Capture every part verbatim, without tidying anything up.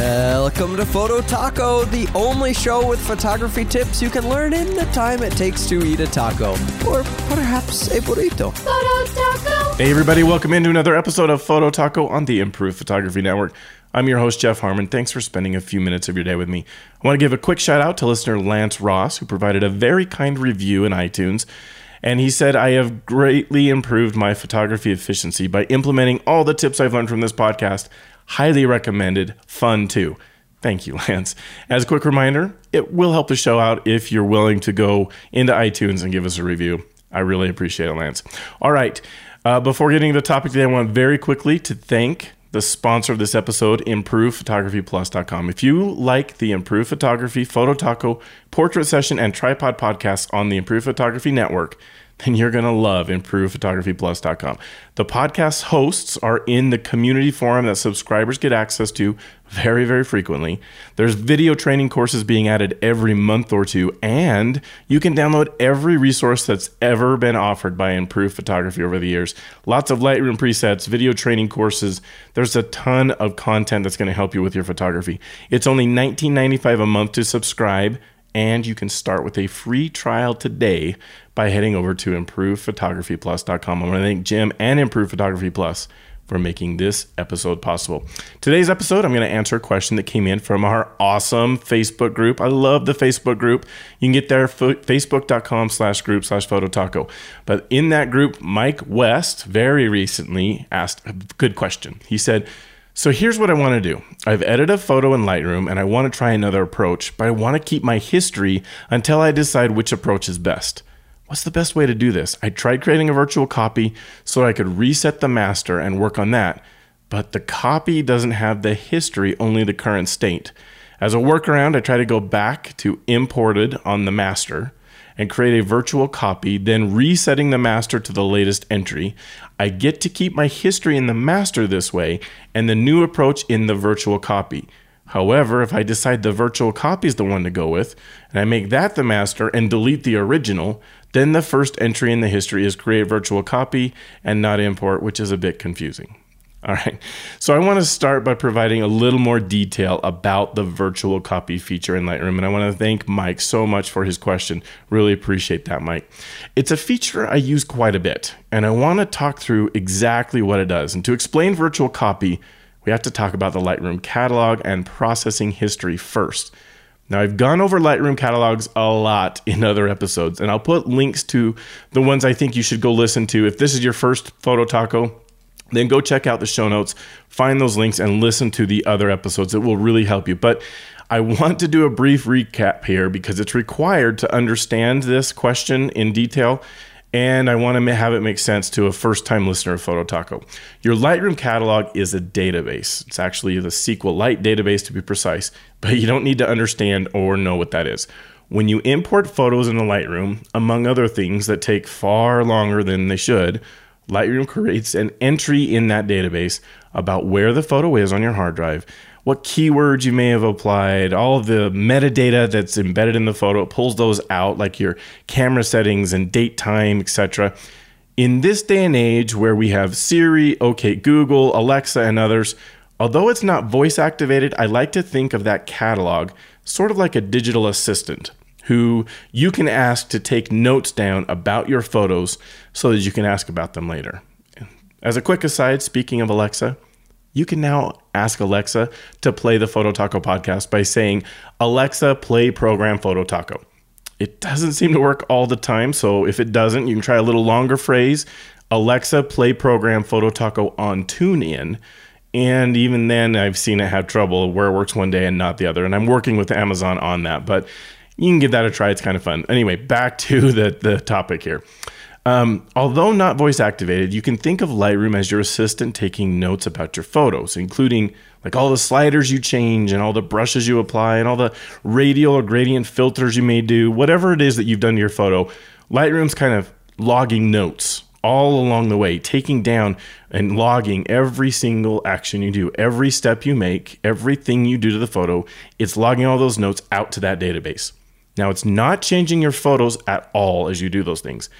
Welcome to Photo Taco, the only show with photography tips you can learn in the time it takes to eat a taco, or perhaps a burrito. Photo Taco! Hey everybody, welcome into another episode of Photo Taco on the Improve Photography Network. I'm your host, Jeff Harmon. Thanks for spending a few minutes of your day with me. I want to give a quick shout out to listener Lance Ross, who provided a very kind review in iTunes. And he said, I have greatly improved my photography efficiency by implementing all the tips I've learned from this podcast. Highly recommended. Fun too. Thank you, Lance. As a quick reminder, it will help the show out if you're willing to go into iTunes and give us a review. I really appreciate it, Lance. All right. Uh, before getting to the topic today, I want very quickly to thank the sponsor of this episode, improve photography plus dot com. If you like the Improve Photography, Photo Taco, Portrait Session, and Tripod podcasts on the Improve Photography Network, then you're going to love improve photography plus dot com. The podcast hosts are in the community forum that subscribers get access to very, very frequently. There's video training courses being added every month or two, and you can download every resource that's ever been offered by Improve Photography over the years. Lots of Lightroom presets, video training courses. There's a ton of content that's going to help you with your photography. It's only nineteen ninety-five a month to subscribe, and you can start with a free trial today by heading over to improve photography plus dot com. I want to thank Jim and Improve Photography Plus for making this episode possible. Today's episode, I'm going to answer a question that came in from our awesome Facebook group. I love the Facebook group. You can get there, facebook.com slash group slash phototaco. But in that group, Mike West very recently asked a good question. He said, so here's what I want to do. I've edited a photo in Lightroom and I want to try another approach, but I want to keep my history until I decide which approach is best. What's the best way to do this? I tried creating a virtual copy so I could reset the master and work on that, but the copy doesn't have the history, only the current state. As a workaround, I try to go back to imported on the master and create a virtual copy, then resetting the master to the latest entry. I get to keep my history in the master this way and the new approach in the virtual copy. However, if I decide the virtual copy is the one to go with, and I make that the master and delete the original, then the first entry in the history is create virtual copy and not import, which is a bit confusing. All right, so I want to start by providing a little more detail about the virtual copy feature in Lightroom, and I want to thank Mike so much for his question. Really appreciate that, Mike. It's a feature I use quite a bit, and I want to talk through exactly what it does. And to explain virtual copy, we have to talk about the Lightroom catalog and processing history first. Now, I've gone over Lightroom catalogs a lot in other episodes, and I'll put links to the ones I think you should go listen to. If this is your first Photo Taco, then go check out the show notes, find those links, and listen to the other episodes. It will really help you. But I want to do a brief recap here because it's required to understand this question in detail, and I want to have it make sense to a first-time listener of Photo Taco. Your Lightroom catalog is a database. It's actually the SQLite database to be precise, but you don't need to understand or know what that is. When you import photos into Lightroom, among other things that take far longer than they should, Lightroom creates an entry in that database about where the photo is on your hard drive, what keywords you may have applied, all of the metadata that's embedded in the photo. It pulls those out, like your camera settings and date, time, et cetera. In this day and age where we have Siri, OK Google, Alexa, and others, although it's not voice activated, I like to think of that catalog sort of like a digital assistant who you can ask to take notes down about your photos so that you can ask about them later. As a quick aside, speaking of Alexa, you can now ask Alexa to play the Photo Taco podcast by saying, Alexa, play program Photo Taco. It doesn't seem to work all the time, so if it doesn't, you can try a little longer phrase, Alexa, play program Photo Taco on TuneIn. And even then, I've seen it have trouble where it works one day and not the other. And I'm working with Amazon on that, but you can give that a try. It's kind of fun. Anyway, back to the, the topic here. Um, although not voice activated, you can think of Lightroom as your assistant taking notes about your photos, including like all the sliders you change and all the brushes you apply and all the radial or gradient filters you may do, whatever it is that you've done to your photo. Lightroom's kind of logging notes all along the way, taking down and logging every single action you do, every step you make, everything you do to the photo. It's logging all those notes out to that database. Now, it's not changing your photos at all as you do those things.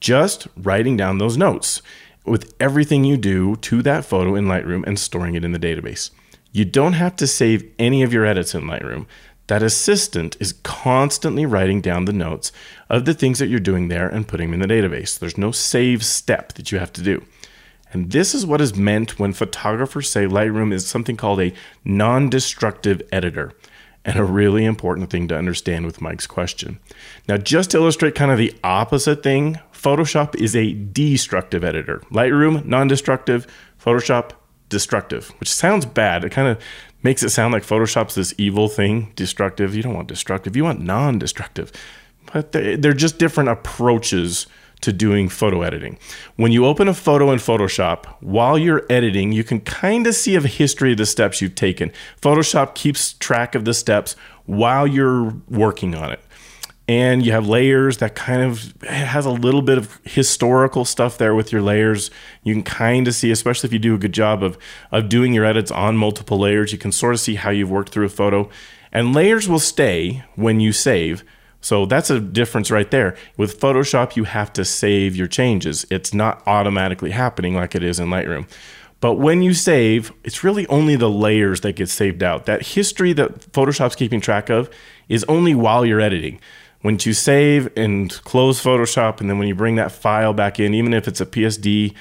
Just writing down those notes with everything you do to that photo in Lightroom and storing it in the database. You don't have to save any of your edits in Lightroom. That assistant is constantly writing down the notes of the things that you're doing there and putting them in the database. There's no save step that you have to do. And this is what is meant when photographers say Lightroom is something called a non-destructive editor, and a really important thing to understand with Mike's question. Now, just to illustrate kind of the opposite thing, Photoshop is a destructive editor. Lightroom, non-destructive. Photoshop, destructive, which sounds bad. It kind of makes it sound like Photoshop's this evil thing, destructive. You don't want destructive. You want non-destructive. But they're just different approaches to doing photo editing. When you open a photo in Photoshop, while you're editing, you can kind of see a history of the steps you've taken. Photoshop keeps track of the steps while you're working on it. And you have layers that kind of has a little bit of historical stuff there with your layers. You can kind of see, especially if you do a good job of, of doing your edits on multiple layers, you can sort of see how you've worked through a photo. And layers will stay when you save. So that's a difference right there. With Photoshop, you have to save your changes. It's not automatically happening like it is in Lightroom. But when you save, it's really only the layers that get saved out. That history that Photoshop's keeping track of is only while you're editing. Once you save and close Photoshop, and then when you bring that file back in, even if it's a P S D,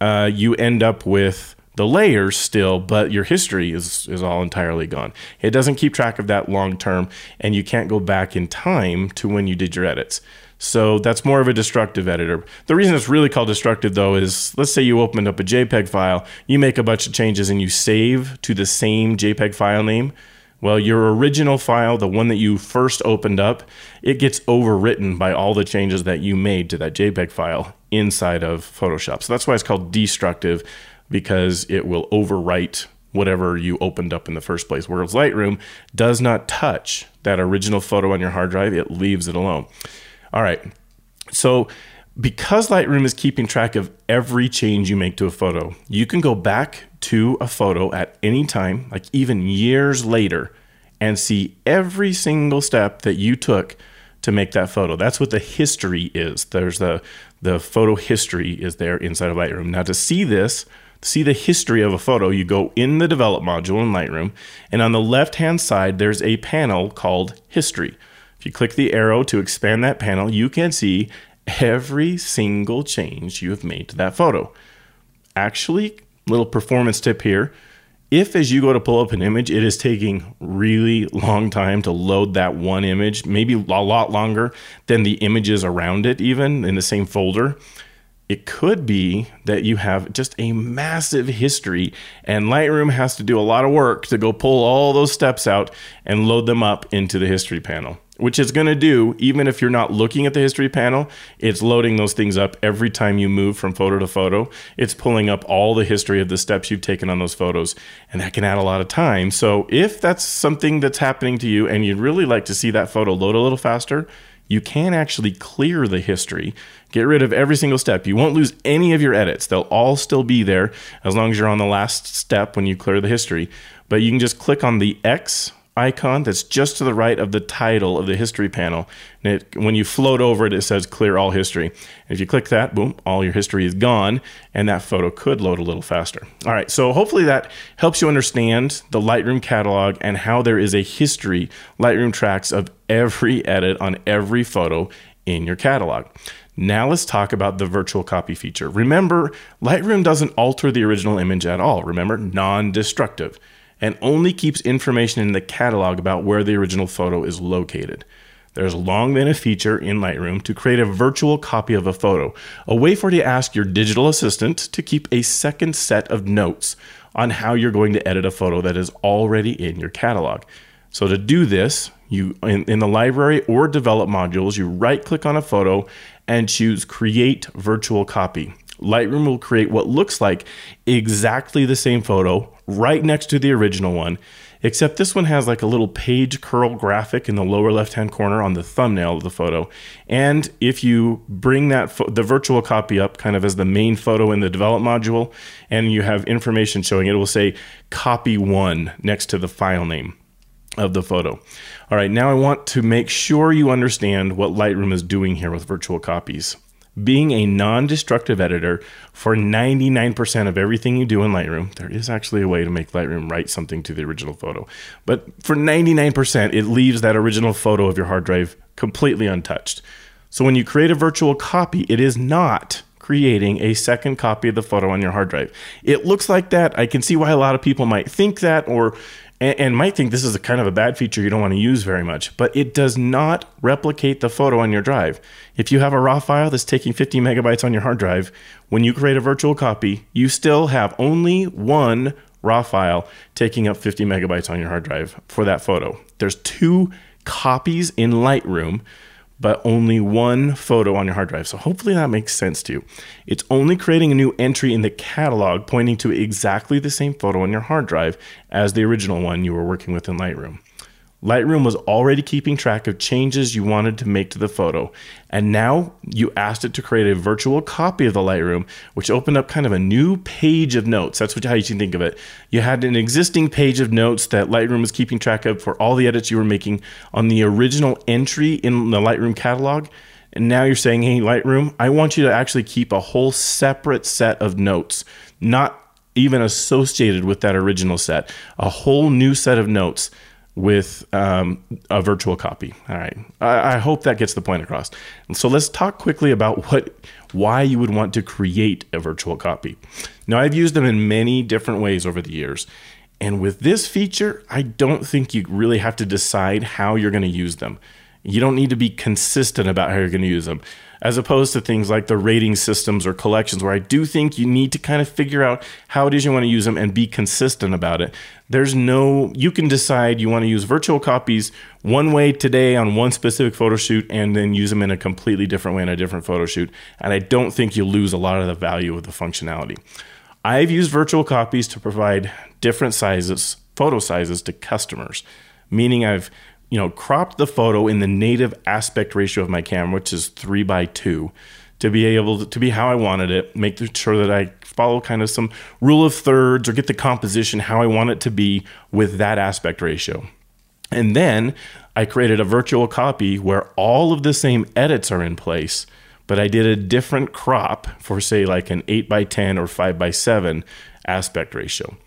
uh, you end up with the layers still, but your history is, is all entirely gone. It doesn't keep track of that long term, and you can't go back in time to when you did your edits. So that's more of a destructive editor. The reason it's really called destructive, though, is let's say you opened up a JPEG file, you make a bunch of changes, and you save to the same JPEG file name. Well, your original file, the one that you first opened up, it gets overwritten by all the changes that you made to that JPEG file inside of Photoshop. So that's why it's called destructive, because it will overwrite whatever you opened up in the first place. Whereas Lightroom does not touch that original photo on your hard drive. It leaves it alone. All right. So because Lightroom is keeping track of every change you make to a photo, you can go back to a photo at any time, like even years later, and see every single step that you took to make that photo. That's what the history is. There's the, the photo history is there inside of Lightroom. Now to see this, see the history of a photo, you go in the Develop module in Lightroom, and on the left-hand side, there's a panel called History. If you click the arrow to expand that panel, you can see every single change you have made to that photo. Actually, little performance tip here. If as you go to pull up an image, it is taking really long time to load that one image, maybe a lot longer than the images around it, even in the same folder, it could be that you have just a massive history, and Lightroom has to do a lot of work to go pull all those steps out and load them up into the history panel, which it's going to do even if you're not looking at the history panel. It's loading those things up every time you move from photo to photo. It's pulling up all the history of the steps you've taken on those photos, and that can add a lot of time. So if that's something that's happening to you and you'd really like to see that photo load a little faster, you can actually clear the history, get rid of every single step. You won't lose any of your edits. They'll all still be there as long as you're on the last step when you clear the history. But you can just click on the X icon that's just to the right of the title of the history panel. And it, when you float over it, it says clear all history. And if you click that, boom, all your history is gone, and that photo could load a little faster. All right, so hopefully that helps you understand the Lightroom catalog and how there is a history Lightroom tracks of every edit on every photo in your catalog. Now let's talk about the virtual copy feature. Remember, Lightroom doesn't alter the original image at all. Remember, non-destructive, and only keeps information in the catalog about where the original photo is located. There's long been a feature in Lightroom to create a virtual copy of a photo, a way for you to ask your digital assistant to keep a second set of notes on how you're going to edit a photo that is already in your catalog. So to do this, you in, in the library or develop modules, you right-click on a photo and choose Create Virtual Copy. Lightroom will create what looks like exactly the same photo right next to the original one, except this one has like a little page curl graphic in the lower left-hand corner on the thumbnail of the photo. And if you bring that fo- the virtual copy up kind of as the main photo in the develop module, and you have information showing, it will say copy one next to the file name of the photo. All right, now I want to make sure you understand what Lightroom is doing here with virtual copies. being a non-destructive editor for ninety-nine percent of everything you do in Lightroom. There is actually a way to make Lightroom write something to the original photo, but for ninety-nine percent, it leaves that original photo of your hard drive completely untouched. So when you create a virtual copy, it is not creating a second copy of the photo on your hard drive. It looks like that. I can see why a lot of people might think that, or and might think this is a kind of a bad feature you don't want to use very much, but it does not replicate the photo on your drive. If you have a raw file that's taking fifty megabytes on your hard drive, when you create a virtual copy, you still have only one raw file taking up fifty megabytes on your hard drive for that photo. There's two copies in Lightroom, but only one photo on your hard drive. So hopefully that makes sense to you. It's only creating a new entry in the catalog pointing to exactly the same photo on your hard drive as the original one you were working with in Lightroom. Lightroom was already keeping track of changes you wanted to make to the photo. And now you asked it to create a virtual copy of the Lightroom, which opened up kind of a new page of notes. That's what, how you can think of it. You had an existing page of notes that Lightroom was keeping track of for all the edits you were making on the original entry in the Lightroom catalog. And now you're saying, hey, Lightroom, I want you to actually keep a whole separate set of notes, not even associated with that original set, a whole new set of notes with um, a virtual copy. All right, I, I hope that gets the point across. And so let's talk quickly about what, why you would want to create a virtual copy. Now, I've used them in many different ways over the years. And with this feature, I don't think you really have to decide how you're gonna use them. You don't need to be consistent about how you're gonna use them, as opposed to things like the rating systems or collections, where I do think you need to kind of figure out how it is you want to use them and be consistent about it. There's no, you can decide you want to use virtual copies one way today on one specific photo shoot and then use them in a completely different way in a different photo shoot. And I don't think you lose a lot of the value of the functionality. I've used virtual copies to provide different sizes, photo sizes to customers, meaning I've you know, cropped the photo in the native aspect ratio of my camera, which is three by two, to be able to, to be how I wanted it, make sure that I follow kind of some rule of thirds or get the composition how I want it to be with that aspect ratio. And then I created a virtual copy where all of the same edits are in place, but I did a different crop for, say, like an eight by ten or five by seven aspect ratio.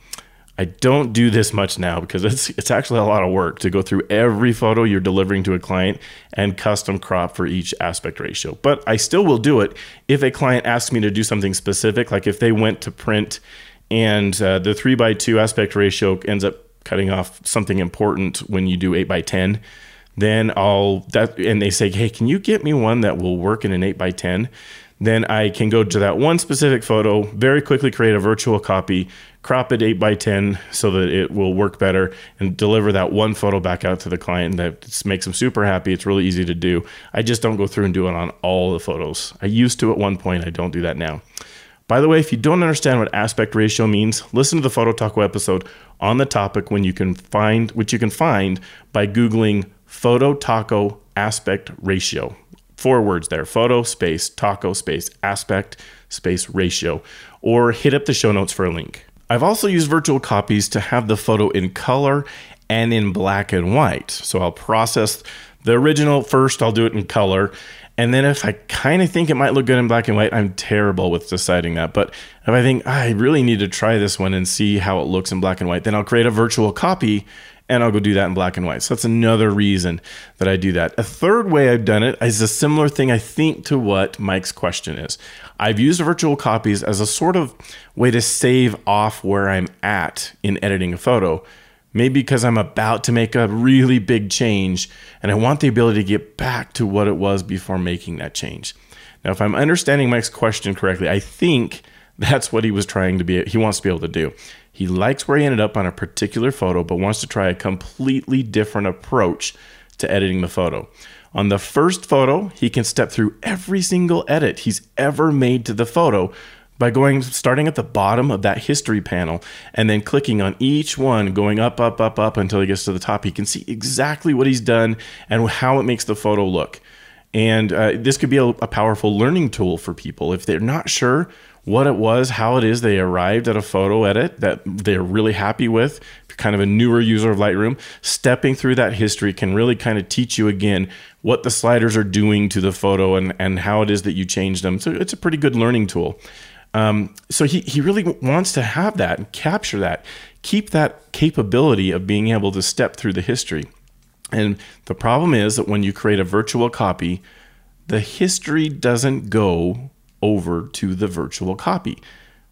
I don't do this much now because it's it's actually a lot of work to go through every photo you're delivering to a client and custom crop for each aspect ratio. But I still will do it if a client asks me to do something specific, like if they went to print and uh, the three by two aspect ratio ends up cutting off something important when you do eight by ten, then I'll that and they say, hey, can you get me one that will work in an eight by ten? Then I can go to that one specific photo, very quickly create a virtual copy, crop it eight by ten so that it will work better, and deliver that one photo back out to the client. That makes them super happy. It's really easy to do. I just don't go through and do it on all the photos. I used to at one point. I don't do that now. By the way, if you don't understand what aspect ratio means, listen to the Photo Taco episode on the topic when you can find, which you can find by Googling Photo Taco aspect ratio. Four words there: photo, space, taco, space, aspect, space, ratio, or hit up the show notes for a link. I've also used virtual copies to have the photo in color and in black and white. So I'll process the original first, I'll do it in color. And then if I kind of think it might look good in black and white, I'm terrible with deciding that. But if I think I really need to try this one and see how it looks in black and white, then I'll create a virtual copy and I'll go do that in black and white. So that's another reason that I do that. A third way I've done it is a similar thing, I think, to what Mike's question is. I've used virtual copies as a sort of way to save off where I'm at in editing a photo. Maybe because I'm about to make a really big change and I want the ability to get back to what it was before making that change. Now, if I'm understanding Mike's question correctly, I think that's what he was trying to be, he wants to be able to do. He likes where he ended up on a particular photo, but wants to try a completely different approach to editing the photo. On the first photo, he can step through every single edit he's ever made to the photo by going, starting at the bottom of that history panel and then clicking on each one, going up, up, up, up until he gets to the top. He can see exactly what he's done and how it makes the photo look. And uh, this could be a, a powerful learning tool for people if they're not sure what it was, how it is they arrived at a photo edit that they're really happy with. If you're kind of a newer user of Lightroom, stepping through that history can really kind of teach you again what the sliders are doing to the photo and, and how it is that you change them. So it's a pretty good learning tool. Um, so he, he really wants to have that and capture that, keep that capability of being able to step through the history. And the problem is that when you create a virtual copy, the history doesn't go over to the virtual copy.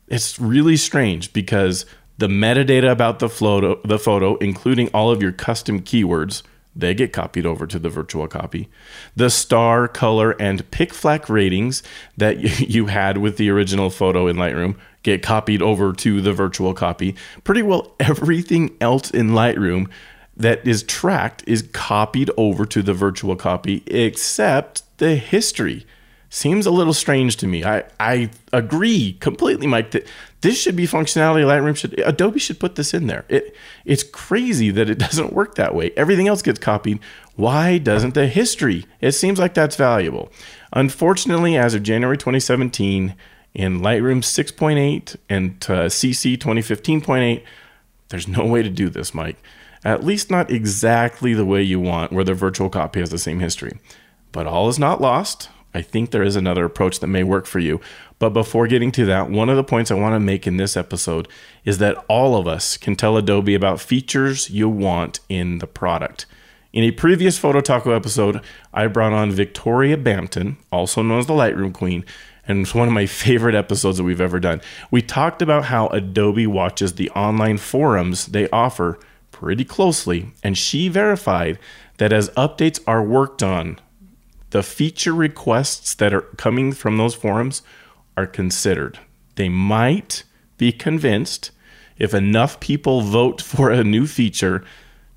It's really strange because the metadata about the photo, the photo, including all of your custom keywords, they get copied over to the virtual copy. The star, color, and pick flack ratings that you had with the original photo in Lightroom get copied over to the virtual copy. Pretty well everything else in Lightroom that is tracked is copied over to the virtual copy, except the history. Seems a little strange to me. I, I agree completely, Mike, that this should be functionality. Lightroom should, Adobe should put this in there. It It's crazy that it doesn't work that way. Everything else gets copied. Why doesn't the history? It seems like that's valuable. Unfortunately, as of January twenty seventeen, in Lightroom six point eight and uh, C C twenty fifteen point eight, there's no way to do this, Mike. At least not exactly the way you want, where the virtual copy has the same history. But all is not lost. I think there is another approach that may work for you. But before getting to that, one of the points I want to make in this episode is that all of us can tell Adobe about features you want in the product. In a previous Photo Taco episode, I brought on Victoria Bampton, also known as the Lightroom Queen, and it's one of my favorite episodes that we've ever done. We talked about how Adobe watches the online forums they offer pretty closely, and she verified that as updates are worked on, the feature requests that are coming from those forums are considered. They might be convinced, if enough people vote for a new feature,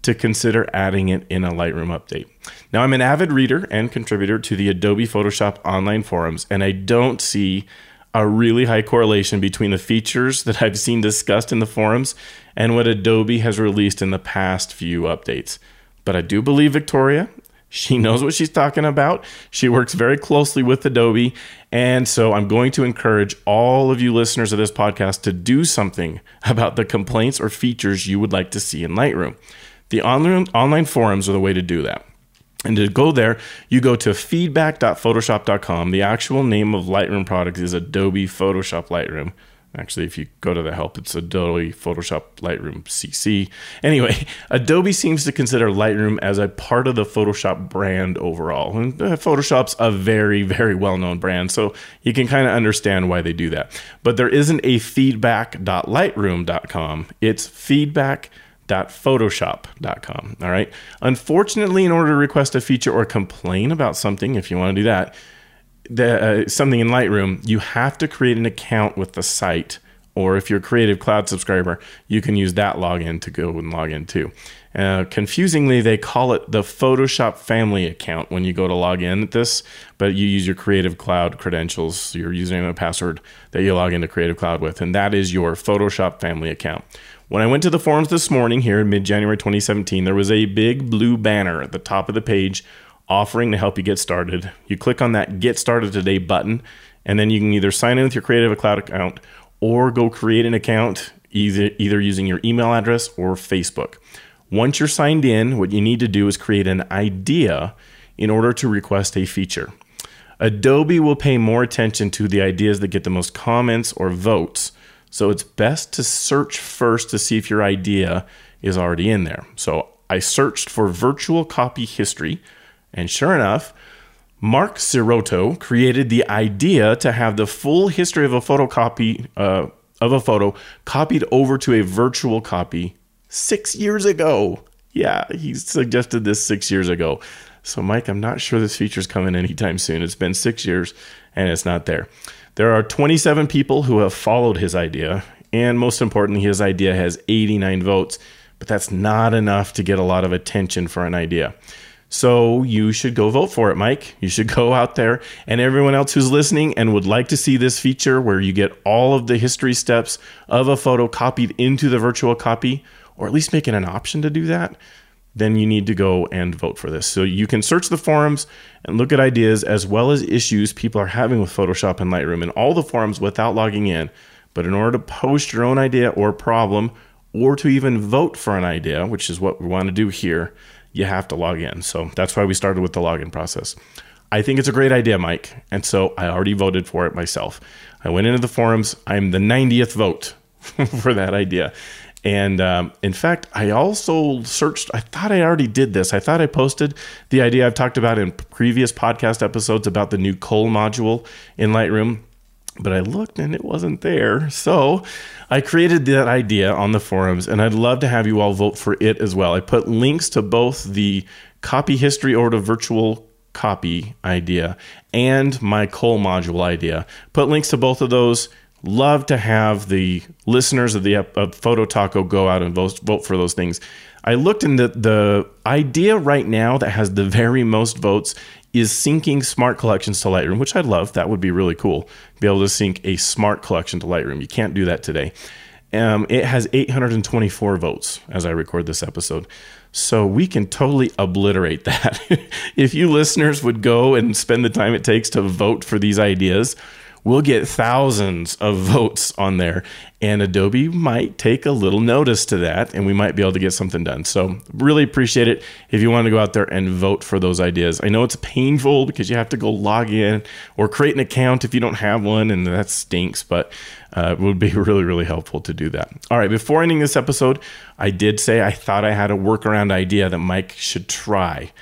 to consider adding it in a Lightroom update. Now, I'm an avid reader and contributor to the Adobe Photoshop online forums, and I don't see a really high correlation between the features that I've seen discussed in the forums and what Adobe has released in the past few updates. But I do believe Victoria. She knows what she's talking about. She works very closely with Adobe. And so I'm going to encourage all of you listeners of this podcast to do something about the complaints or features you would like to see in Lightroom. The online, online forums are the way to do that. And to go there, you go to feedback dot photoshop dot com. The actual name of Lightroom product is Adobe Photoshop Lightroom. Actually, if you go to the help, it's Adobe Photoshop Lightroom C C. Anyway, Adobe seems to consider Lightroom as a part of the Photoshop brand overall. And Photoshop's a very, very well-known brand, so you can kind of understand why they do that. But there isn't a feedback dot lightroom dot com. It's feedback dot photoshop dot com. dot photoshop dot com. All right. Unfortunately, in order to request a feature or complain about something, if you want to do that, the, uh, something in Lightroom, you have to create an account with the site. Or if you're a Creative Cloud subscriber, you can use that login to go and log in too. Uh, confusingly, they call it the Photoshop family account when you go to log in at this, but you use your Creative Cloud credentials, your username and password that you log into Creative Cloud with, and that is your Photoshop family account. When I went to the forums this morning here in mid-January twenty seventeen, there was a big blue banner at the top of the page offering to help you get started. You click on that Get Started Today button, and then you can either sign in with your Creative Cloud account or go create an account either, either using your email address or Facebook. Once you're signed in, what you need to do is create an idea in order to request a feature. Adobe will pay more attention to the ideas that get the most comments or votes. So it's best to search first to see if your idea is already in there. So I searched for virtual copy history, and sure enough, Mark Siroto created the idea to have the full history of a photocopy uh, of a photo copied over to a virtual copy six years ago. Yeah, he suggested this six years ago. So Mike, I'm not sure this feature's coming anytime soon. It's been six years and it's not there. There are twenty-seven people who have followed his idea, and most importantly, his idea has eighty-nine votes, but that's not enough to get a lot of attention for an idea. So you should go vote for it, Mike. You should go out there, and everyone else who's listening and would like to see this feature where you get all of the history steps of a photo copied into the virtual copy, or at least make it an option to do that, then you need to go and vote for this. So you can search the forums and look at ideas as well as issues people are having with Photoshop and Lightroom in all the forums without logging in. But in order to post your own idea or problem, or to even vote for an idea, which is what we want to do here, you have to log in. So that's why we started with the login process. I think it's a great idea, Mike. And so I already voted for it myself. I went into the forums. I'm the ninetieth vote for that idea. And um, in fact, I also searched, I thought I already did this. I thought I posted the idea I've talked about in previous podcast episodes about the new Col module in Lightroom, but I looked and it wasn't there. So I created that idea on the forums, and I'd love to have you all vote for it as well. I put links to both the copy history or to virtual copy idea and my Col module idea. Put links to both of those. Love to have the listeners of the of Photo Taco go out and vote, vote for those things. I looked in the, the idea right now that has the very most votes is syncing smart collections to Lightroom, which I love. That would be really cool. Be able to sync a smart collection to Lightroom. You can't do that today. Um, it has eight hundred twenty-four votes as I record this episode. So we can totally obliterate that. If you listeners would go and spend the time it takes to vote for these ideas, we'll get thousands of votes on there, and Adobe might take a little notice to that, and we might be able to get something done. So really appreciate it if you want to go out there and vote for those ideas. I know it's painful because you have to go log in or create an account if you don't have one, and that stinks, but uh, it would be really, really helpful to do that. All right, before ending this episode, I did say I thought I had a workaround idea that Mike should try,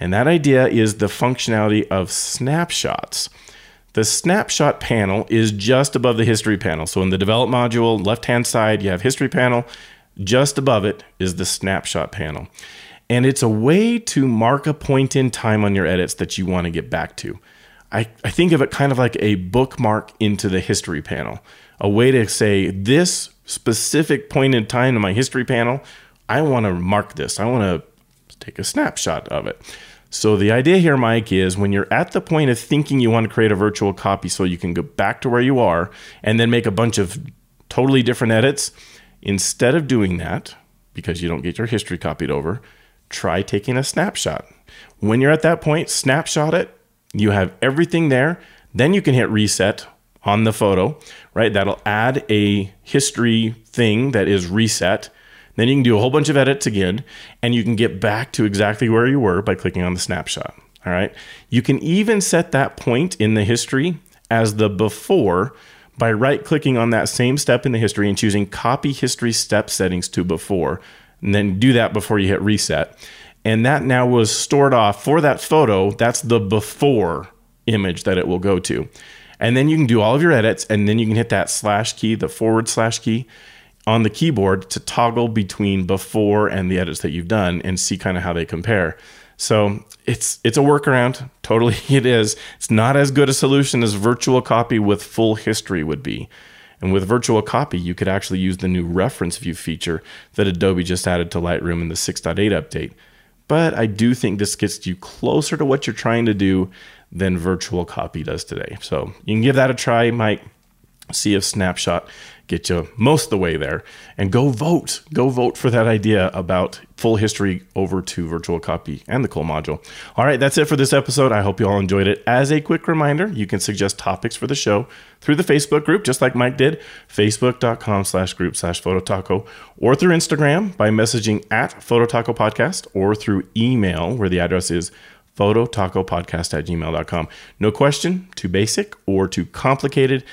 and that idea is the functionality of snapshots. The snapshot panel is just above the history panel. So in the develop module, left-hand side, you have history panel. Just above it is the snapshot panel. And it's a way to mark a point in time on your edits that you want to get back to. I, I think of it kind of like a bookmark into the history panel. A way to say, this specific point in time in my history panel, I want to mark this. I want to take a snapshot of it. So the idea here, Mike, is when you're at the point of thinking you want to create a virtual copy so you can go back to where you are and then make a bunch of totally different edits, instead of doing that, because you don't get your history copied over, try taking a snapshot. When you're at that point, snapshot it. You have everything there. Then you can hit reset on the photo, right? That'll add a history thing that is reset. Then you can do a whole bunch of edits again, and you can get back to exactly where you were by clicking on the snapshot, all right? You can even set that point in the history as the before by right-clicking on that same step in the history and choosing Copy History Step Settings to Before, and then do that before you hit reset. And that now was stored off for that photo. That's the before image that it will go to. And then you can do all of your edits, and then you can hit that slash key, the forward slash key, on the keyboard to toggle between before and the edits that you've done and see kind of how they compare. So it's it's a workaround, totally it is. It's not as good a solution as virtual copy with full history would be. And with virtual copy, you could actually use the new reference view feature that Adobe just added to Lightroom in the six point eight update. But I do think this gets you closer to what you're trying to do than virtual copy does today. So you can give that a try, Mike. See if snapshot get you most of the way there, and go vote. Go vote for that idea about full history over to virtual copy and the Col module. All right, that's it for this episode. I hope you all enjoyed it. As a quick reminder, you can suggest topics for the show through the Facebook group, just like Mike did, facebook.com slash group slash phototaco, or through Instagram by messaging at Phototaco Podcast, or through email where the address is phototacopodcast at gmail.com. No question, too basic or too complicated.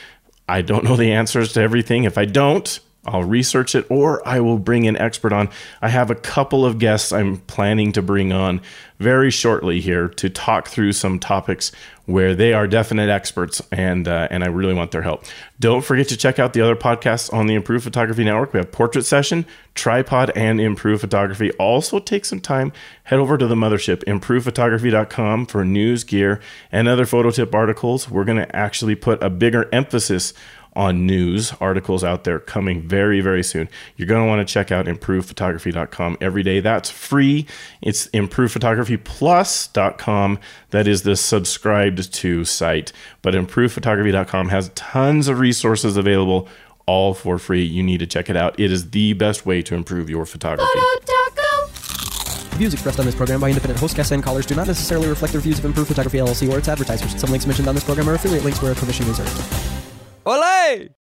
I don't know the answers to everything. If I don't, I'll research it, or I will bring an expert on. I have a couple of guests I'm planning to bring on very shortly here to talk through some topics where they are definite experts, and uh, and I really want their help. Don't forget to check out the other podcasts on the Improve Photography Network. We have Portrait Session, Tripod, and Improve Photography. Also take some time, head over to the mothership, improve photography dot com, for news, gear, and other photo tip articles. We're going to actually put a bigger emphasis on news articles out there coming very, very soon. You're going to want to check out improve photography dot com every day. That's free. It's improve photography plus dot com. That is the subscribed to site. But improve photography dot com has tons of resources available, all for free. You need to check it out. It is the best way to improve your photography. views expressed on this program by independent host guests and callers do not necessarily reflect the views of Improve Photography L L C or its advertisers. Some links mentioned on this program are affiliate links where a commission is earned. Olé!